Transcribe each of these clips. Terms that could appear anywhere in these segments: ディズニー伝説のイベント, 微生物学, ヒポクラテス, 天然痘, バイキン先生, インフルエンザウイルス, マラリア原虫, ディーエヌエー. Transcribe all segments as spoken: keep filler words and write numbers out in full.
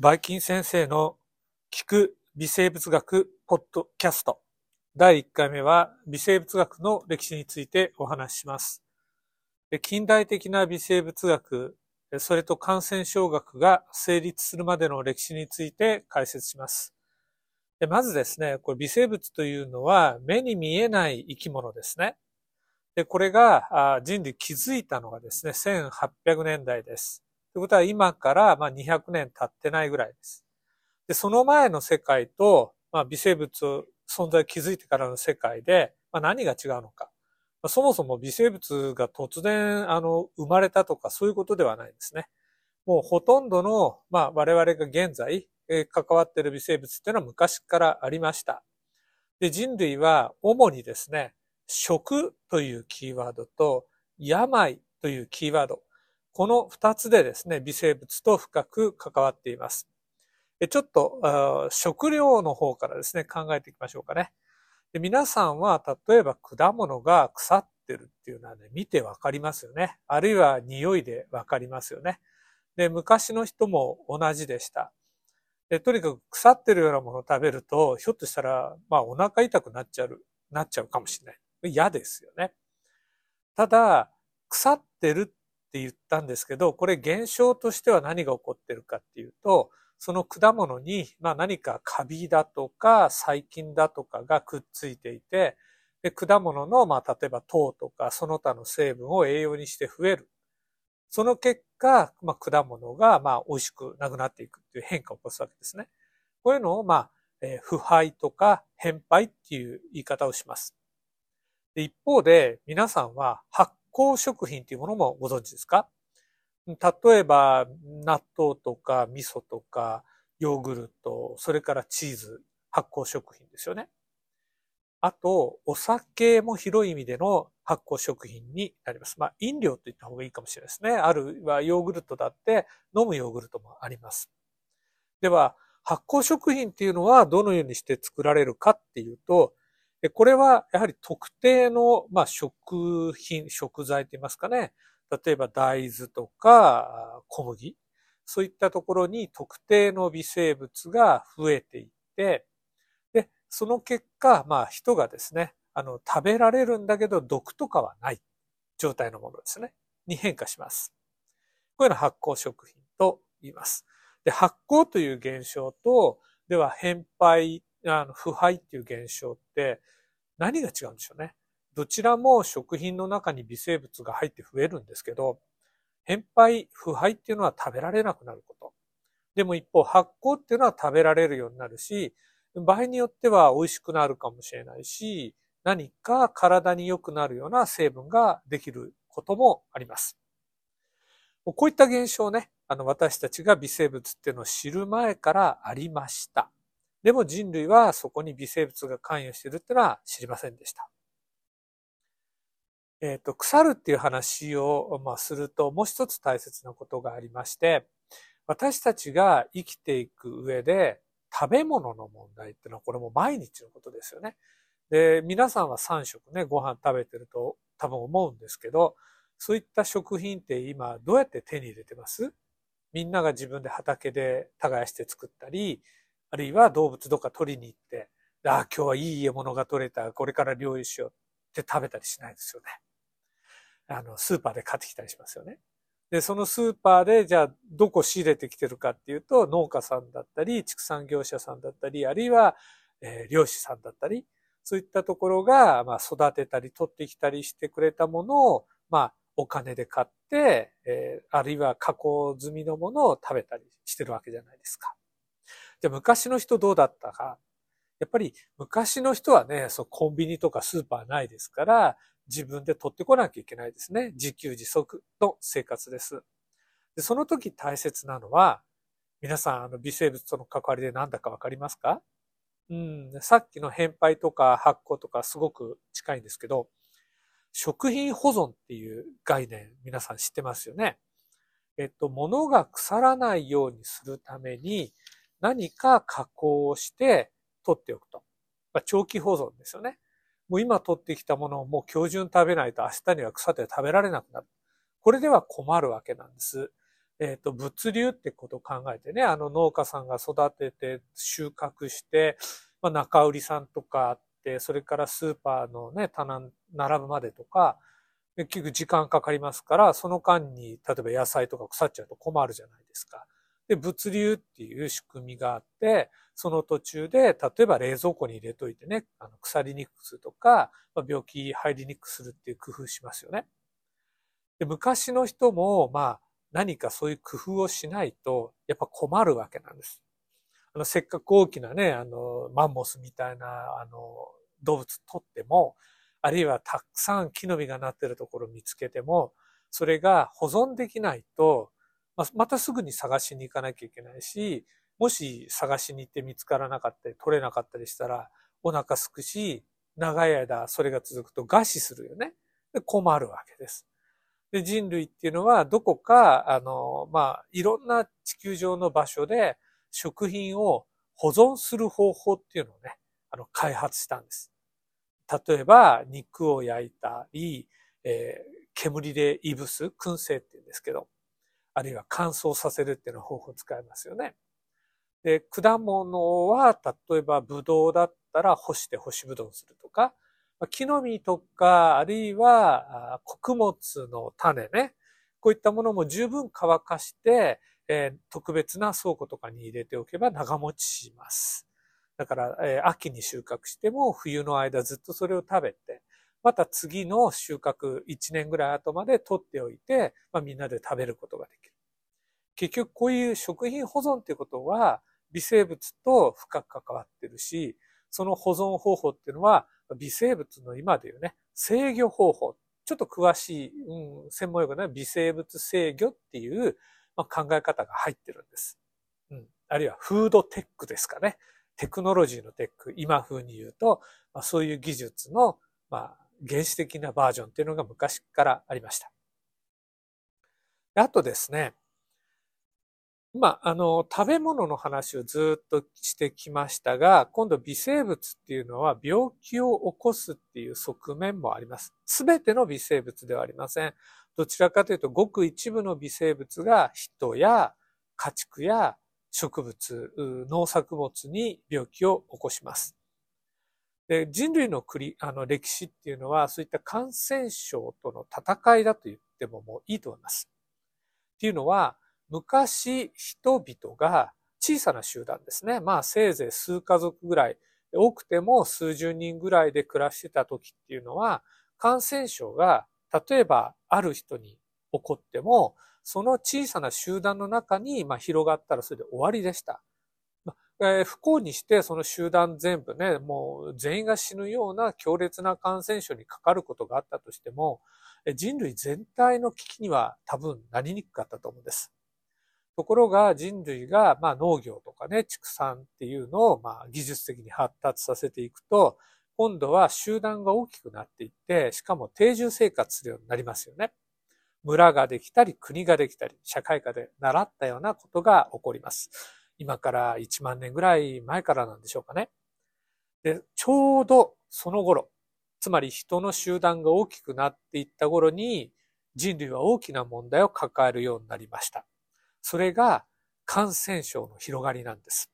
バイキン先生の聞く微生物学ポッドキャストだいいっかいめは微生物学の歴史についてお話しします。近代的な微生物学、それと感染症学が成立するまでの歴史について解説します。まずですね、これ微生物というのは目に見えない生き物ですね。でこれが人類気づいたのがですね、せんはっぴゃくねんだいです。ということは今からまあにひゃくねん経ってないぐらいです。でその前の世界と、まあ、微生物を存在を気づいてからの世界で、まあ、何が違うのか。まあ、そもそも微生物が突然あの生まれたとかそういうことではないんですね。もうほとんどの、まあ、我々が現在、えー、関わっている微生物っていうのは昔からありました。で人類は主にですね、食というキーワードと病というキーワード。この二つでですね、微生物と深く関わっています。ちょっと食料の方からですね、考えていきましょうかね。で皆さんは例えば果物が腐ってるっていうのはね、見てわかりますよね。あるいは匂いでわかりますよね。で昔の人も同じでした。でとにかく腐ってるようなものを食べると、ひょっとしたら、まあ、お腹痛くなっちゃう、なっちゃうかもしれない。嫌ですよね。ただ、腐ってるって言ったんですけど、これ現象としては何が起こってるかっていうと、その果物に、まあ、何かカビだとか細菌だとかがくっついていて、で果物の、まあ、例えば糖とかその他の成分を栄養にして増える。その結果、まあ、果物が、まあ、美味しくなくなっていくっていう変化を起こすわけですね。こういうのを、まあえー、腐敗とか変敗っていう言い方をします。で一方で皆さんは発発酵食品というものもご存知ですか？例えば納豆とか味噌とかヨーグルト、それからチーズ、発酵食品ですよね。あとお酒も広い意味での発酵食品になります。まあ飲料と言った方がいいかもしれないですね。あるいはヨーグルトだって飲むヨーグルトもあります。では発酵食品っていうのはどのようにして作られるかっていうと、これはやはり特定の、まあ、食品、食材といいますかね。例えば大豆とか小麦。そういったところに特定の微生物が増えていって、で、その結果、まあ人がですね、あの、食べられるんだけど毒とかはない状態のものですね。に変化します。こういうのを発酵食品と言います。で、発酵という現象と、では変敗、あの腐敗っていう現象って何が違うんでしょうね。どちらも食品の中に微生物が入って増えるんですけど、変敗、腐敗っていうのは食べられなくなること。でも一方、発酵っていうのは食べられるようになるし、場合によっては美味しくなるかもしれないし、何か体に良くなるような成分ができることもあります。こういった現象ね、あの私たちが微生物っていうのを知る前からありました。でも人類はそこに微生物が関与しているってのは知りませんでした。えっと、腐るっていう話を、まあ、するともう一つ大切なことがありまして、私たちが生きていく上で食べ物の問題っていうのはこれも毎日のことですよね。で、皆さんはさんしょくね、ご飯食べてると多分思うんですけど、そういった食品って今どうやって手に入れてます？みんなが自分で畑で耕して作ったり、あるいは動物どっか取りに行って、ああ、今日はいい獲物が取れた、これから料理しようって食べたりしないですよね。あの、スーパーで買ってきたりしますよね。で、そのスーパーで、じゃあ、どこ仕入れてきてるかっていうと、農家さんだったり、畜産業者さんだったり、あるいは、えー、漁師さんだったり、そういったところが、まあ、育てたり、取ってきたりしてくれたものを、まあ、お金で買って、えー、あるいは加工済みのものを食べたりしてるわけじゃないですか。じゃあ昔の人どうだったか。やっぱり昔の人はね、そうコンビニとかスーパーないですから、自分で取ってこなきゃいけないですね。自給自足の生活です。でその時大切なのは、皆さんあの微生物との関わりで何だかわかりますか？うん、さっきの変敗とか発酵とかすごく近いんですけど、食品保存っていう概念、皆さん知ってますよね。えっと、物が腐らないようにするために、何か加工をして取っておくと。まあ、長期保存ですよね。もう今取ってきたものをもう今日中に食べないと明日には腐って食べられなくなる。これでは困るわけなんです。えっと、物流ってことを考えてね、あの農家さんが育てて収穫して、まあ、中売りさんとかあって、それからスーパーのね、棚並ぶまでとか、結局時間かかりますから、その間に例えば野菜とか腐っちゃうと困るじゃないですか。で、物流っていう仕組みがあって、その途中で、例えば冷蔵庫に入れといてね、あの腐りにくくするとか、まあ、病気入りにくくするっていう工夫しますよね。で、昔の人も、まあ、何かそういう工夫をしないと、やっぱ困るわけなんです。あの、せっかく大きなね、あの、マンモスみたいな、あの、動物取っても、あるいはたくさん木の実がなってるところを見つけても、それが保存できないと、またすぐに探しに行かなきゃいけないし、もし探しに行って見つからなかったり取れなかったりしたらお腹すくし、長い間それが続くと餓死するよね。で、困るわけです。で、人類っていうのはどこか、あの、まあ、いろんな地球上の場所で食品を保存する方法っていうのをね、あの、開発したんです。例えば肉を焼いたり、えー、煙でいぶす燻製っていうんですけど、あるいは乾燥させるっていうの方法を使いますよね。で、果物は、例えばブドウだったら干して干しブドウにするとか、木の実とか、あるいは穀物の種ね、こういったものも十分乾かして、えー、特別な倉庫とかに入れておけば長持ちします。だから、えー、秋に収穫しても冬の間ずっとそれを食べて、また次の収穫いちねんぐらい後まで取っておいて、まあ、みんなで食べることができる。結局こういう食品保存っていうことは微生物と深く関わってるし、その保存方法っていうのは微生物の今でいうね、制御方法。ちょっと詳しい、うん、専門用語ね、微生物制御っていう、まあ、考え方が入ってるんです。うん。あるいはフードテックですかね。テクノロジーのテック。今風に言うと、まあ、そういう技術の、まあ、原始的なバージョンっていうのが昔からありました。あとですね、まあ、あの、食べ物の話をずっとしてきましたが、今度微生物っていうのは病気を起こすっていう側面もあります。すべての微生物ではありません。どちらかというと、ごく一部の微生物が人や家畜や植物、農作物に病気を起こします。で、人類の国、あの歴史っていうのは、そういった感染症との戦いだと言ってももういいと思います。っていうのは、昔人々が小さな集団ですね。まあせいぜい数家族ぐらい、多くても数十人ぐらいで暮らしてた時っていうのは、感染症が例えばある人に起こっても、その小さな集団の中にまあ広がったらそれで終わりでした。不幸にしてその集団全部ね、もう全員が死ぬような強烈な感染症にかかることがあったとしても、人類全体の危機には多分なりにくかったと思うんです。ところが人類がまあ農業とかね、畜産っていうのをまあ技術的に発達させていくと、今度は集団が大きくなっていって、しかも定住生活するようになりますよね。村ができたり、国ができたり、社会科で習ったようなことが起こります。今からいちまんねんぐらい前からなんでしょうかね。で、ちょうどその頃、つまり人の集団が大きくなっていった頃に人類は大きな問題を抱えるようになりました。それが感染症の広がりなんです。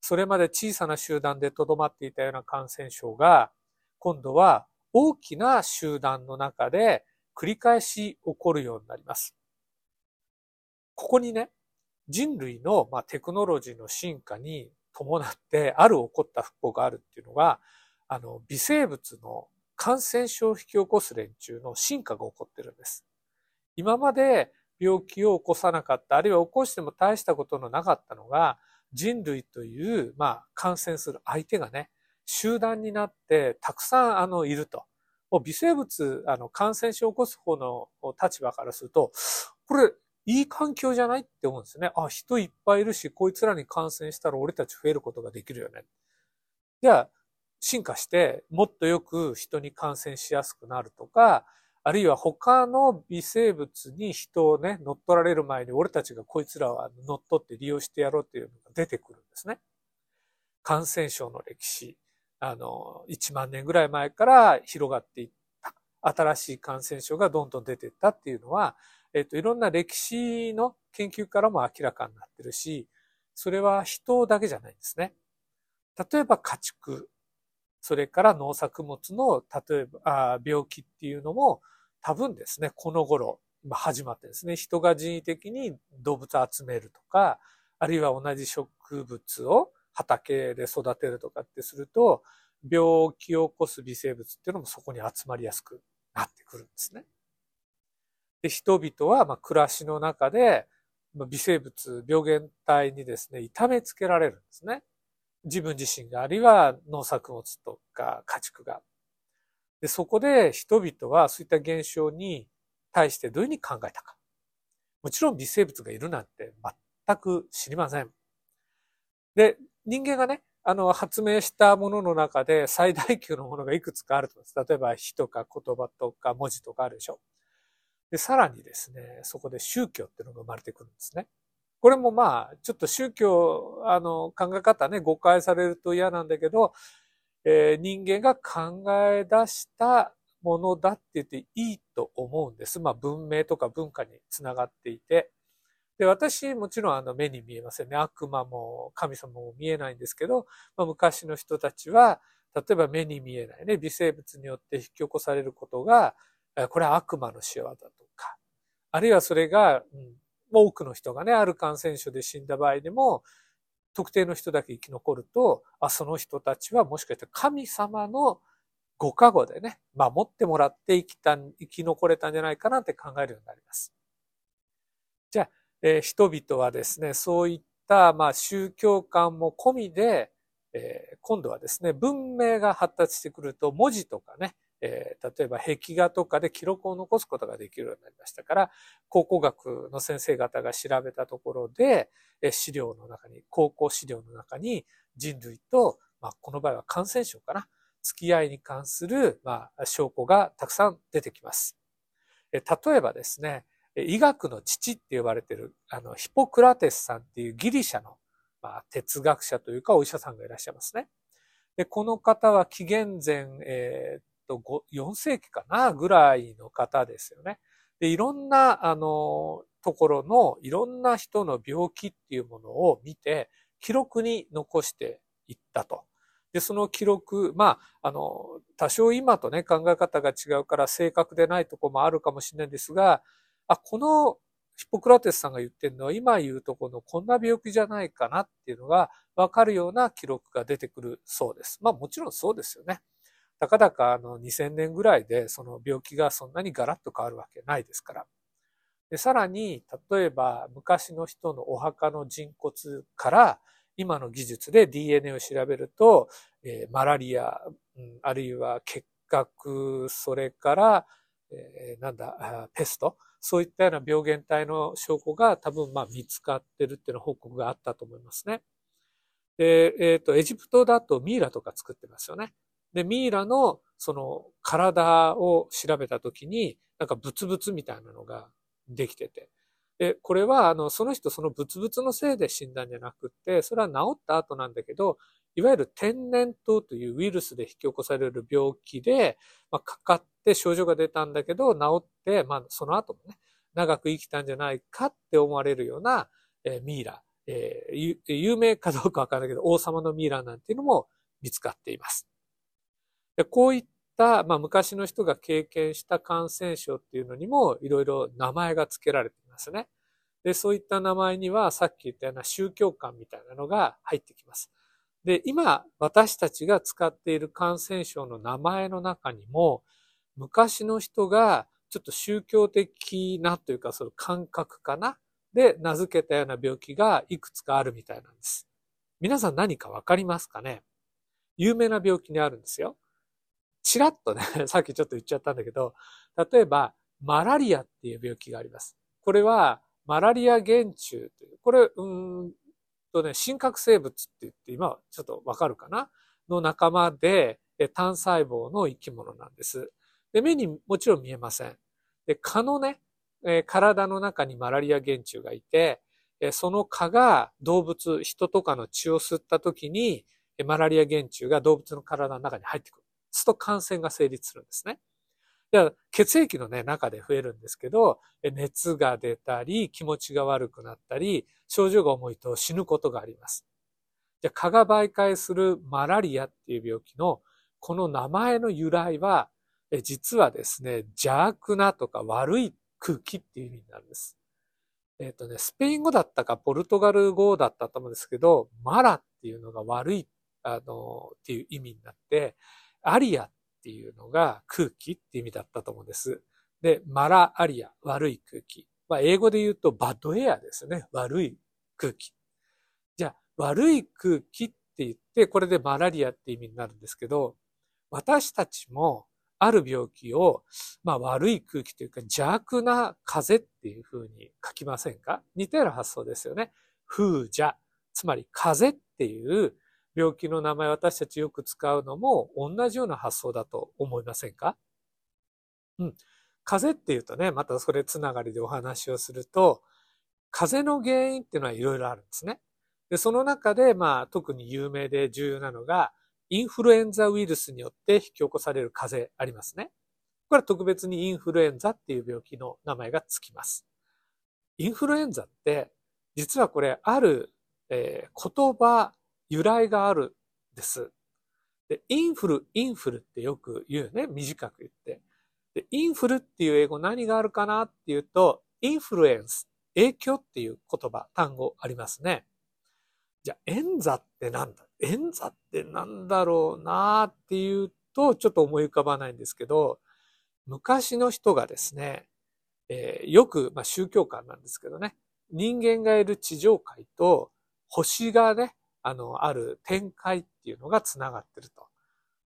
それまで小さな集団で留まっていたような感染症が、今度は大きな集団の中で繰り返し起こるようになります。ここにね、人類の、まあ、テクノロジーの進化に伴ってある起こった不幸があるっていうのが、あの、微生物の感染症を引き起こす連中の進化が起こってるんです。今まで病気を起こさなかった、あるいは起こしても大したことのなかったのが、人類という、まあ、感染する相手がね、集団になってたくさん、あの、いると。もう微生物、あの、感染症を起こす方の立場からすると、これ、いい環境じゃないって思うんですよね。あ、人いっぱいいるし、こいつらに感染したら俺たち増えることができるよね。じゃあ、進化して、もっとよく人に感染しやすくなるとか、あるいは他の微生物に人をね、乗っ取られる前に俺たちがこいつらは乗っ取って利用してやろうっていうのが出てくるんですね。感染症の歴史。あの、いちまんねんぐらい前から広がっていった。新しい感染症がどんどん出ていったっていうのは、えっと、いろんな歴史の研究からも明らかになってるし、それは人だけじゃないんですね。例えば家畜、それから農作物の例えば病気っていうのも多分ですね、この頃今始まってですね、人が人為的に動物を集めるとか、あるいは同じ植物を畑で育てるとかってすると、病気を起こす微生物っていうのもそこに集まりやすくなってくるんですね。で、人々はまあ暮らしの中で微生物、病原体にですね、痛めつけられるんですね。自分自身が、あるいは農作物とか家畜が。で、そこで人々はそういった現象に対してどういうふうに考えたか。もちろん微生物がいるなんて全く知りません。で、人間がね、あの発明したものの中で最大級のものがいくつかあると思います。例えば火とか言葉とか文字とかあるでしょ。で、さらにですね、そこで宗教っていうのが生まれてくるんですね。これもまあ、ちょっと宗教、あの、考え方ね、誤解されると嫌なんだけど、えー、人間が考え出したものだって言っていいと思うんです。まあ、文明とか文化につながっていて。で、私、もちろんあの、目に見えませんね。悪魔も神様も見えないんですけど、まあ、昔の人たちは、例えば目に見えないね、微生物によって引き起こされることが、これは悪魔の仕業だとか、あるいはそれが、うん、多くの人がね、ある感染症で死んだ場合でも、特定の人だけ生き残ると、あ、その人たちはもしかしたら神様のご加護でね、守ってもらって生きた、生き残れたんじゃないかなって考えるようになります。じゃあ、えー、人々はですね、そういった、まあ、宗教観も込みで、えー、今度はですね、文明が発達してくると、文字とかね、えー、例えば壁画とかで記録を残すことができるようになりましたから、考古学の先生方が調べたところで、えー、資料の中に、考古資料の中に人類と、まあ、この場合は感染症かな、付き合いに関する、まあ、証拠がたくさん出てきます。えー、例えばですね、医学の父って呼ばれているあのヒポクラテスさんっていうギリシャの、まあ、哲学者というかお医者さんがいらっしゃいますね。で、この方は紀元前、えーよん世紀かなぐらいの方ですよね。で、いろんなあのところのいろんな人の病気っていうものを見て記録に残していったと。で、その記録、まあ、あの多少今とね考え方が違うから正確でないとこもあるかもしれないんですが、あ、このヒポクラテスさんが言ってるのは今言うとこのこんな病気じゃないかなっていうのが分かるような記録が出てくるそうです。まあ、もちろんそうですよね。たかだかあのにせんねんぐらいでその病気がそんなにガラッと変わるわけないですから。で、さらに、例えば昔の人のお墓の人骨から今の技術で ディーエヌエー を調べると、えー、マラリア、うん、あるいは結核、それから、えー、なんだ、ペスト、そういったような病原体の証拠が多分まあ見つかってるっていうの報告があったと思いますね。で、えっと、エジプトだとミイラとか作ってますよね。で、ミイラの、その、体を調べたときに、なんか、ブツブツみたいなのができてて。で、これは、あの、その人、そのブツブツのせいで死んだんじゃなくて、それは治った後なんだけど、いわゆる天然痘というウイルスで引き起こされる病気で、まあ、かかって症状が出たんだけど、治って、まあ、その後もね、長く生きたんじゃないかって思われるような、えー、ミイラ、えー、有名かどうかわからないけど、王様のミイラなんていうのも見つかっています。こういった、まあ、昔の人が経験した感染症っていうのにもいろいろ名前が付けられていますね。で、そういった名前にはさっき言ったような宗教観みたいなのが入ってきます。で、今私たちが使っている感染症の名前の中にも昔の人がちょっと宗教的なというかその感覚かなで名付けたような病気がいくつかあるみたいなんです。皆さん何かわかりますかね？有名な病気にあるんですよ。ちらっとね、さっきちょっと言っちゃったんだけど、例えば、マラリアっていう病気があります。これは、マラリア原虫という、これ、うーんとね、真核生物って言って、今、ちょっとわかるかなの仲間で、単細胞の生き物なんです。で、目にもちろん見えません。で、蚊のね、体の中にマラリア原虫がいて、その蚊が動物、人とかの血を吸った時に、マラリア原虫が動物の体の中に入ってくる。すると感染が成立するんですね。で血液の、ね、中で増えるんですけど、熱が出たり、気持ちが悪くなったり、症状が重いと死ぬことがあります。じゃあ蚊が媒介するマラリアっていう病気のこの名前の由来は、実はですね、邪悪なとか悪い空気っていう意味になるんです。えっとね、スペイン語だったかポルトガル語だったと思うんですけど、マラっていうのが悪い、あの、っていう意味になって、アリアっていうのが空気って意味だったと思うんです。で、マラアリア、悪い空気。まあ、英語で言うとバッドエアですね。悪い空気。じゃあ、悪い空気って言って、これでマラリアって意味になるんですけど、私たちもある病気を、まあ、悪い空気というか邪悪な風っていう風に書きませんか？似たような発想ですよね。風邪。つまり風っていう病気の名前を私たちよく使うのも同じような発想だと思いませんか？うん。風っていうとね、またそれつながりでお話をすると、風の原因っていうのはいろいろあるんですね。で、その中で、まあ、特に有名で重要なのが、インフルエンザウイルスによって引き起こされる風邪ありますね。これは特別にインフルエンザっていう病気の名前がつきます。インフルエンザって、実はこれある、えー、言葉、由来があるんです。で、インフル、インフルってよく言うよね。短く言って。で、インフルっていう英語何があるかなっていうと、インフルエンス、影響っていう言葉、単語ありますね。じゃあ、円座ってなんだ？円座ってなんだろうなーっていうと、ちょっと思い浮かばないんですけど、昔の人がですね、えー、よく、まあ宗教観なんですけどね、人間がいる地上界と星がね、あの、ある天界っていうのがつながってると。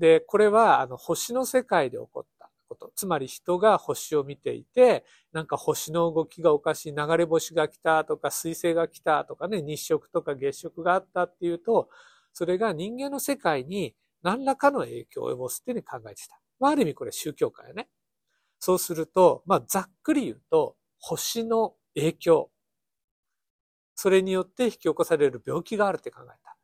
で、これは、あの、星の世界で起こったこと。つまり人が星を見ていて、なんか星の動きがおかしい、流れ星が来たとか、水星が来たとかね、日食とか月食があったっていうと、それが人間の世界に何らかの影響を及ぼすっていうふうに考えてた。まあ、ある意味これ宗教家やね。そうすると、まあ、ざっくり言うと、星の影響。それによって引き起こされる病気があるって考えた。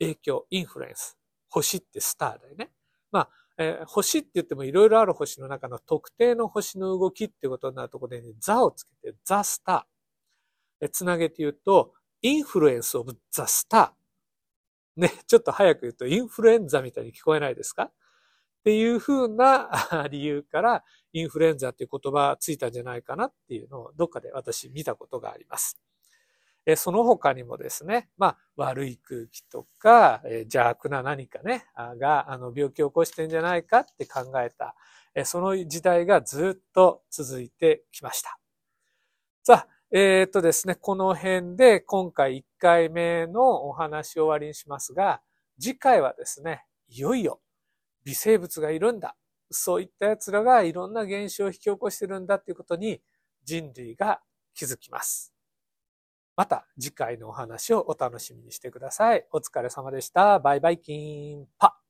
影響、インフルエンス。星ってスターだよね。まあ、えー、星って言ってもいろいろある星の中の特定の星の動きっていうことになるところで、ね、座をつけて、ザスター。つなげて言うと、インフルエンスオブザスター。ね、ちょっと早く言うとインフルエンザみたいに聞こえないですか？っていうふうな理由から、インフルエンザっていう言葉ついたんじゃないかなっていうのをどっかで私見たことがあります。その他にもですね、まあ、悪い空気とか、邪悪な何かね、が、あの、病気を起こしてんじゃないかって考えた、その時代がずっと続いてきました。さあ、えー、っとですね、この辺で今回いっかいめのお話を終わりにしますが、次回はですね、いよいよ微生物がいるんだ。そういった奴らがいろんな現象を引き起こしてるんだっていうことに人類が気づきます。また次回のお話をお楽しみにしてください。お疲れ様でした。バイバイキンパ。